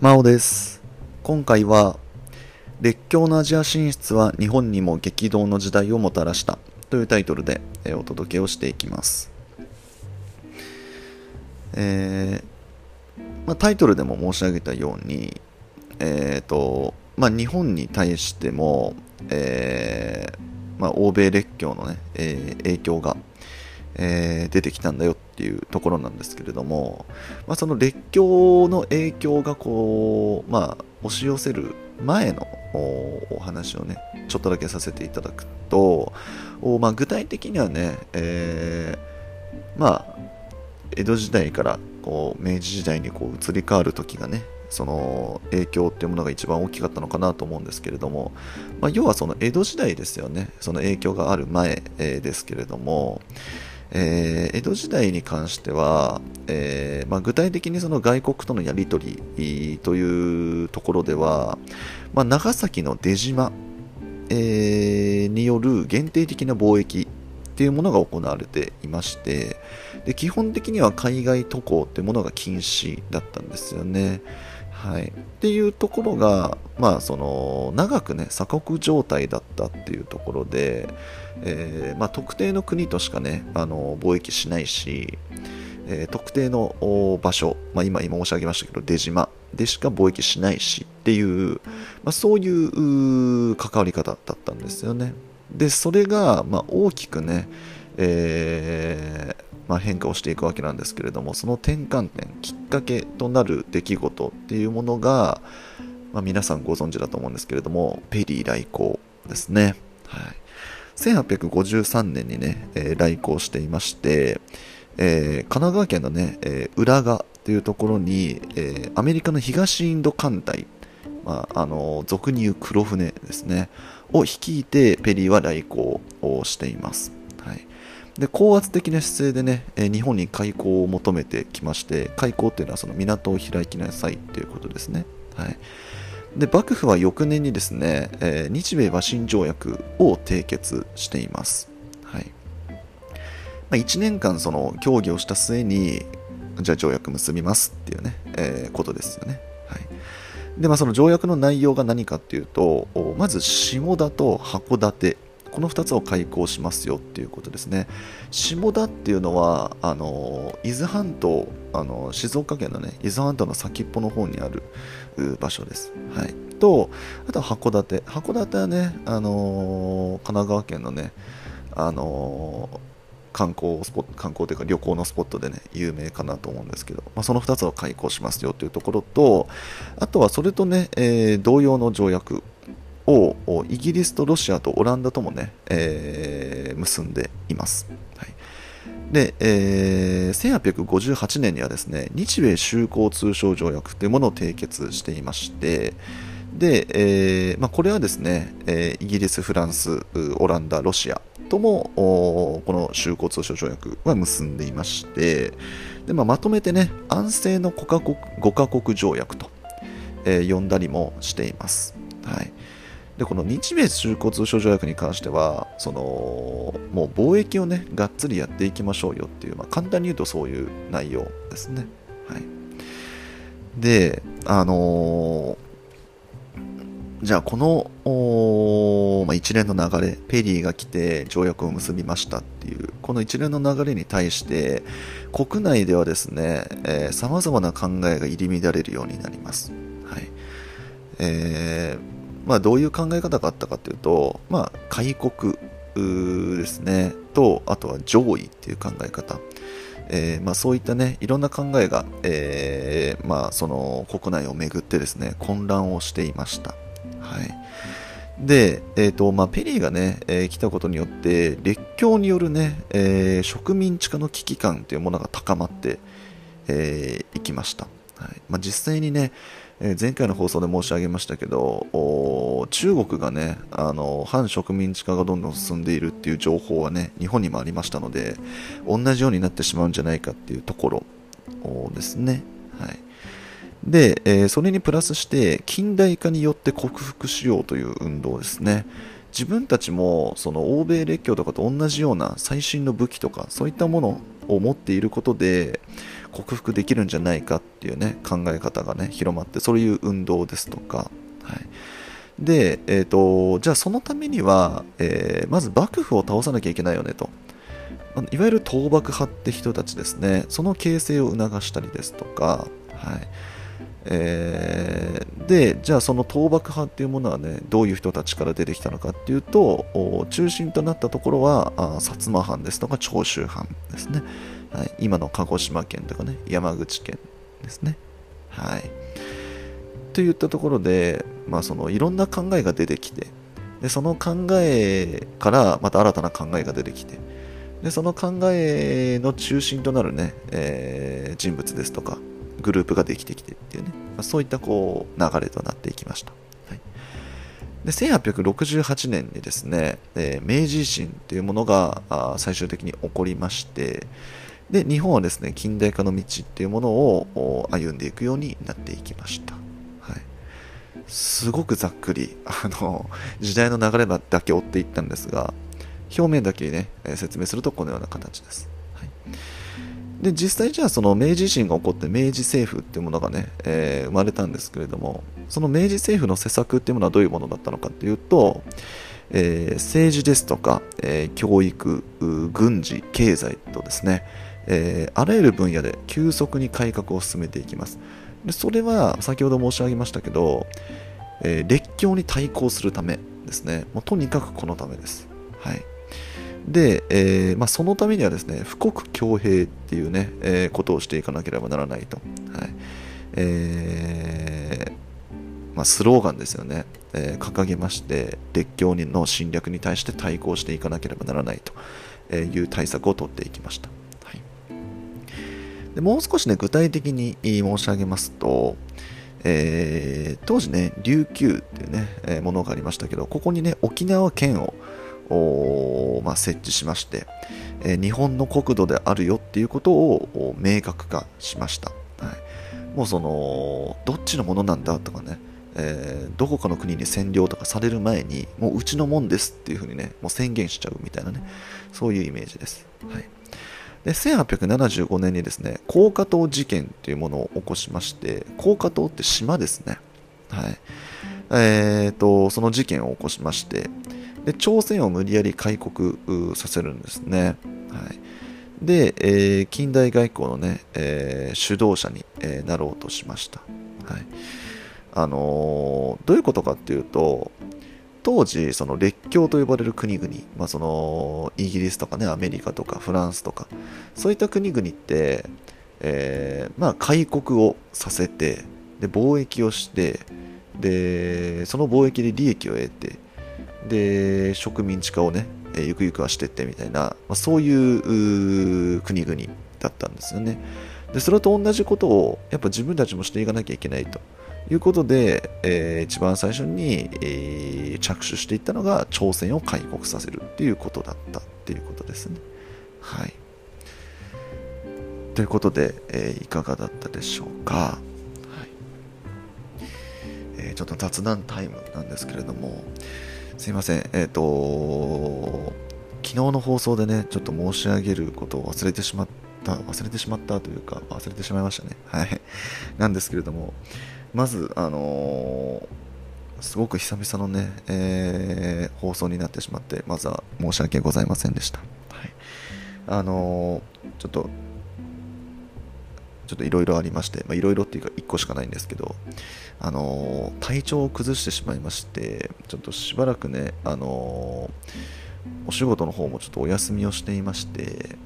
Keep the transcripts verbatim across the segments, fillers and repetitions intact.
マオです。今回は、列強のアジア進出は日本にも激動の時代をもたらしたというタイトルでお届けをしていきます。えーまあ、タイトルでも申し上げたように、えーとまあ、日本に対しても、えーまあ、欧米列強の、ねえー、影響が、えー、出てきたんだよっていうところなんですけれども、まあ、その列強の影響がこう、まあ、押し寄せる前の お, お話をねちょっとだけさせていただくと、お、まあ、具体的にはね、えー、まあ江戸時代からこう明治時代にこう移り変わる時がね、その影響っていうものが一番大きかったのかなと思うんですけれども、まあ、要はその江戸時代ですよね。その影響がある前、えー、ですけれども、えー、江戸時代に関しては、えーまあ、具体的にその外国とのやり取りというところでは、まあ、長崎の出島、えー、による限定的な貿易っていうものが行われていまして、で基本的には海外渡航っていうものが禁止だったんですよね。はい、っていうところが、まあ、その長く、ね、鎖国状態だったっていうところで、えーまあ、特定の国としか、ね、あの貿易しないし、えー、特定の場所、まあ、今, 今申し上げましたけど出島でしか貿易しないしっていう、まあ、そういう関わり方だったんですよね。でそれが、まあ、大きくね、えーまあ、変化をしていくわけなんですけれども、その転換点、きっかけとなる出来事っていうものが、まあ、皆さんご存知だと思うんですけれども、ペリー来航ですね。はい、せんはっぴゃくごじゅうさんねんにね、えー、来航していまして、えー、神奈川県のね、えー、浦賀というところに、えー、アメリカの東インド艦隊、まあ、あの俗に言う黒船ですねを率いてペリーは来航をしています。はい、で高圧的な姿勢でね、え日本に開港を求めてきまして、開港というのはその港を開きなさいということですね。はい、で幕府は翌年にですね、えー、日米和親条約を締結しています。はい、まあ、いちねんかんその協議をした末に、じゃあ条約結びますっていうね、えー、ことですよね。はいでまあ、その条約の内容が何かというと、まず下田と函館、このふたつを開港しますよということですね。下田っていうのはあの伊豆半島、あの静岡県の、ね、伊豆半島の先っぽの方にある場所です。はい、とあとは函館、函館はね、あの神奈川県のね、あの観光スポット、観光というか旅行のスポットでね有名かなと思うんですけど、まあ、そのふたつを開港しますよというところと、あとはそれとね、えー、同様の条約をイギリスとロシアとオランダともね、えー、結んでいます。はいでえー、せんはっぴゃくごじゅうはちねんにはですね、日米修好通商条約というものを締結していまして、で、えーまあ、これはですね、えー、イギリス、フランス、オランダ、ロシアともこの修好通商条約は結んでいまして、で、まあ、まとめてね安政のごかこく条約と、えー、呼んだりもしています。はい、でこの日米修好通商条約に関しては、そのもう貿易をねがっつりやっていきましょうよっていう、まあ、簡単に言うとそういう内容ですね。はい、であのーじゃあこの、まあ、一連の流れ、ペリーが来て条約を結びましたっていうこの一連の流れに対して国内ではですね、えー、様々な考えが入り乱れるようになります。はいえーまあ、どういう考え方があったかというと、まあ、開国ですねと、あとは上位っていう考え方、えーまあ、そういったねいろんな考えが、えーまあ、その国内をめぐってですね混乱をしていました。はいでえーとまあ、ペリーが、ねえー、来たことによって列強による、ねえー、植民地化の危機感というものが高まって、えー、いきました。はいまあ、実際に、ねえー、前回の放送で申し上げましたけど、中国が、ね、あの反植民地化がどんどん進んでいるという情報は、ね、日本にもありましたので、同じようになってしまうんじゃないかというところですね。はいで、えー、それにプラスして近代化によって克服しようという運動ですね。自分たちもその欧米列強とかと同じような最新の武器とかそういったものを持っていることで、克服できるんじゃないかっていうね考え方がね広まって、そういう運動ですとか、はい、で、えーと、じゃあそのためには、えー、まず幕府を倒さなきゃいけないよねと、いわゆる倒幕派って人たちですね、その形成を促したりですとか、はいえー、でじゃあその倒幕派っていうものはねどういう人たちから出てきたのかっていうと、中心となったところはあ薩摩藩ですとか長州藩ですね、はい、今の鹿児島県とかね山口県ですね、はいといったところで、まあ、そのいろんな考えが出てきて、でその考えからまた新たな考えが出てきて、でその考えの中心となるね、えー、人物ですとかグループができてきてっていうね、まあ、そういったこう流れとなっていきました、はい、でせんはっぴゃくろくじゅうはちねんにですね、えー、明治維新というものが最終的に起こりまして、で日本はですね近代化の道っていうものを歩んでいくようになっていきました。はい、すごくざっくりあの時代の流れだけ追っていったんですが、表面だけね、えー、説明するとこのような形です。はい、で実際じゃあその明治維新が起こって明治政府っていうものがね、えー、生まれたんですけれども、その明治政府の施策っていうものはどういうものだったのかっていうと、えー、政治ですとか、えー、教育、軍事、経済とですね、えー、あらゆる分野で急速に改革を進めていきます。でそれは先ほど申し上げましたけど、えー、列強に対抗するためですね、もうとにかくこのためです。はい、で、えーまあ、そのためにはですね、富国強兵っていうね、えー、ことをしていかなければならないと、はいえーまあ、スローガンですよね、えー、掲げまして、列強の侵略に対して対抗していかなければならないという対策を取っていきました。はい、でもう少しね具体的に申し上げますと、えー、当時ね琉球っていうね、えー、ものがありましたけど、ここにね沖縄県をおまあ、設置しまして、えー、日本の国土であるよっていうことを明確化しました。はい、もうそのどっちのものなんだとかね、えー、どこかの国に占領とかされる前にもううちのもんですっていうふうにねもう宣言しちゃうみたいなね、そういうイメージです。はい、でせんはっぴゃくななじゅうごねんにですね高架島事件っていうものを起こしまして、高架島って島ですね、はいえー、とその事件を起こしまして、で朝鮮を無理やり開国させるんですね。はい、で、えー、近代外交のね、えー、主導者に、えー、なろうとしました。はい、あのー、どういうことかっていうと、当時その列強と呼ばれる国々、まあ、そのイギリスとかねアメリカとかフランスとかそういった国々って、えー、まあ開国をさせて、で貿易をして、でその貿易で利益を得て。で植民地化をね、えー、ゆくゆくはしていってみたいな、まあ、そういう国々だったんですよね。でそれと同じことをやっぱ自分たちもしていかなきゃいけないということで、えー、一番最初に、えー、着手していったのが朝鮮を開国させるっていうことだったっていうことですね。はい、ということで、えー、いかがだったでしょうか。はいえー、ちょっと雑談タイムなんですけれども、すいません、えーと、昨日の放送でね、ちょっと申し上げることを忘れてしまった、忘れてしまったというか、忘れてしまいましたね。はい。なんですけれども、まず、あのー、すごく久々のね、えー、放送になってしまって、まずは申し訳ございませんでした。はい。あのー、ちょっと、ちょっといろいろありまして、いろいろっていうかいっこしかないんですけど、あのー、体調を崩してしまいまして、ちょっとしばらくね、あのー、お仕事の方もちょっとお休みをしていまして、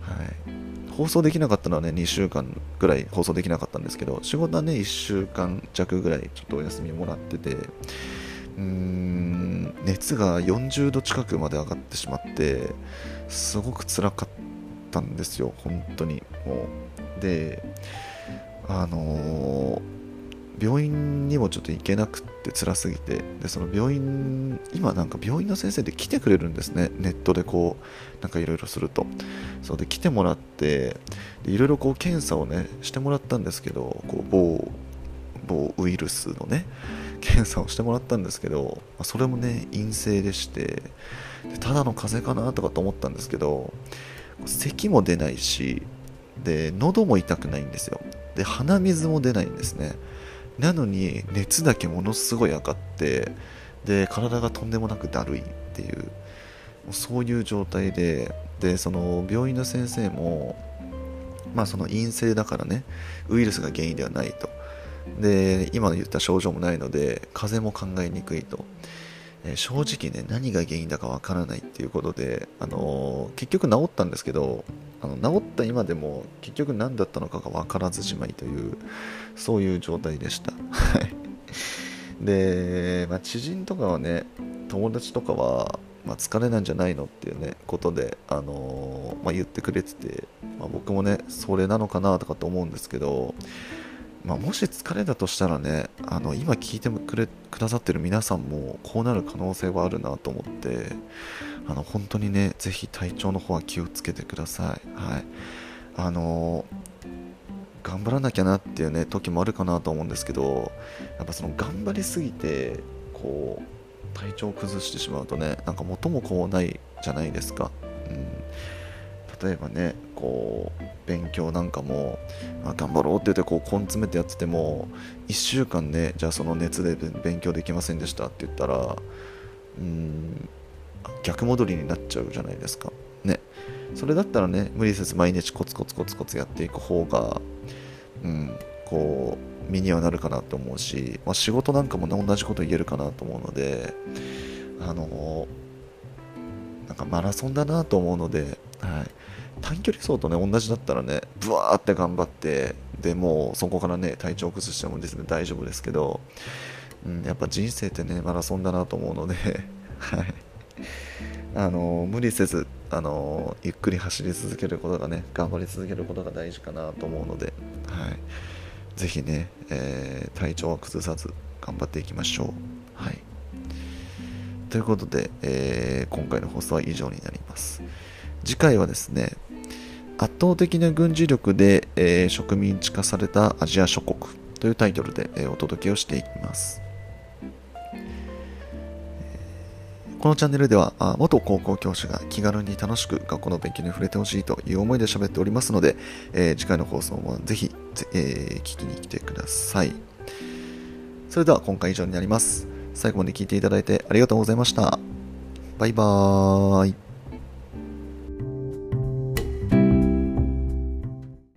はい、放送できなかったのはね、にしゅうかんぐらい放送できなかったんですけど、仕事はね、いっしゅうかんじゃくぐらいちょっとお休みをもらってて、うーん、熱がよんじゅうど近くまで上がってしまって、すごく辛かったんですよ、本当に。もうであのー、病院にもちょっと行けなくって辛すぎて、でその病院今なんか病院の先生で来てくれるんですね、ネットでこうなんかいろいろすると、そうで来てもらっていろいろこう検査をねしてもらったんですけど、こう某某ウイルスのね検査をしてもらったんですけど、それもね陰性でして、でただの風邪かなとかと思ったんですけど、咳も出ないし、で喉も痛くないんですよ。で鼻水も出ないんですね。なのに熱だけものすごい上がって、で体がとんでもなくだるいっていう、そういう状態で、でその病院の先生も、まあ、その陰性だからね、ウイルスが原因ではないと、で今の言った症状もないので風邪も考えにくいと、え正直ね何が原因だかわからないっていうことで、あのー、結局治ったんですけど、あの治った今でも結局何だったのかが分からずじまいという、そういう状態でしたで、まあ、知人とかはね、友達とかは、まあ、疲れなんじゃないのっていうねことで、あのーまあ、言ってくれてて、まあ、僕もねそれなのかなとかと思うんですけど、まあ、もし疲れだとしたらね、あの今聞いてくれくださってる皆さんもこうなる可能性はあるなと思って、あの本当にねぜひ体調の方は気をつけてください、はい、あの頑張らなきゃなっていうね時もあるかなと思うんですけど、やっぱその頑張りすぎてこう体調を崩してしまうとね、なんか元も子もないじゃないですか、うん、例えばねこう勉強なんかも、まあ、頑張ろうって言ってこう根詰めてやっててもいっしゅうかんね、じゃあその熱で勉強できませんでしたって言ったら、うーん逆戻りになっちゃうじゃないですかね。それだったらね無理せず毎日コツコツコツコツやっていく方が、うん、こう身にはなるかなと思うし、まあ、仕事なんかも同じこと言えるかなと思うので、あのなんかマラソンだなと思うので、はい、短距離走とね同じだったらねブワーって頑張って、でもうそこからね体調崩してもですね大丈夫ですけど、うん、やっぱ人生ってねマラソンだなと思うのではい、あの無理せず、あのゆっくり走り続けることがね、頑張り続けることが大事かなと思うので、はい、ぜひね、えー、体調は崩さず頑張っていきましょう、はい、ということで、えー、今回の放送は以上になります。次回はですね、圧倒的な軍事力で、えー、植民地化されたアジア諸国というタイトルで、えー、お届けをしていきます。このチャンネルでは元高校教師が気軽に楽しく学校の勉強に触れてほしいという思いで喋っておりますので、えー、次回の放送もぜひ、えー、聞きに来てください。それでは今回以上になります。最後まで聞いていただいてありがとうございました。バイバーイ。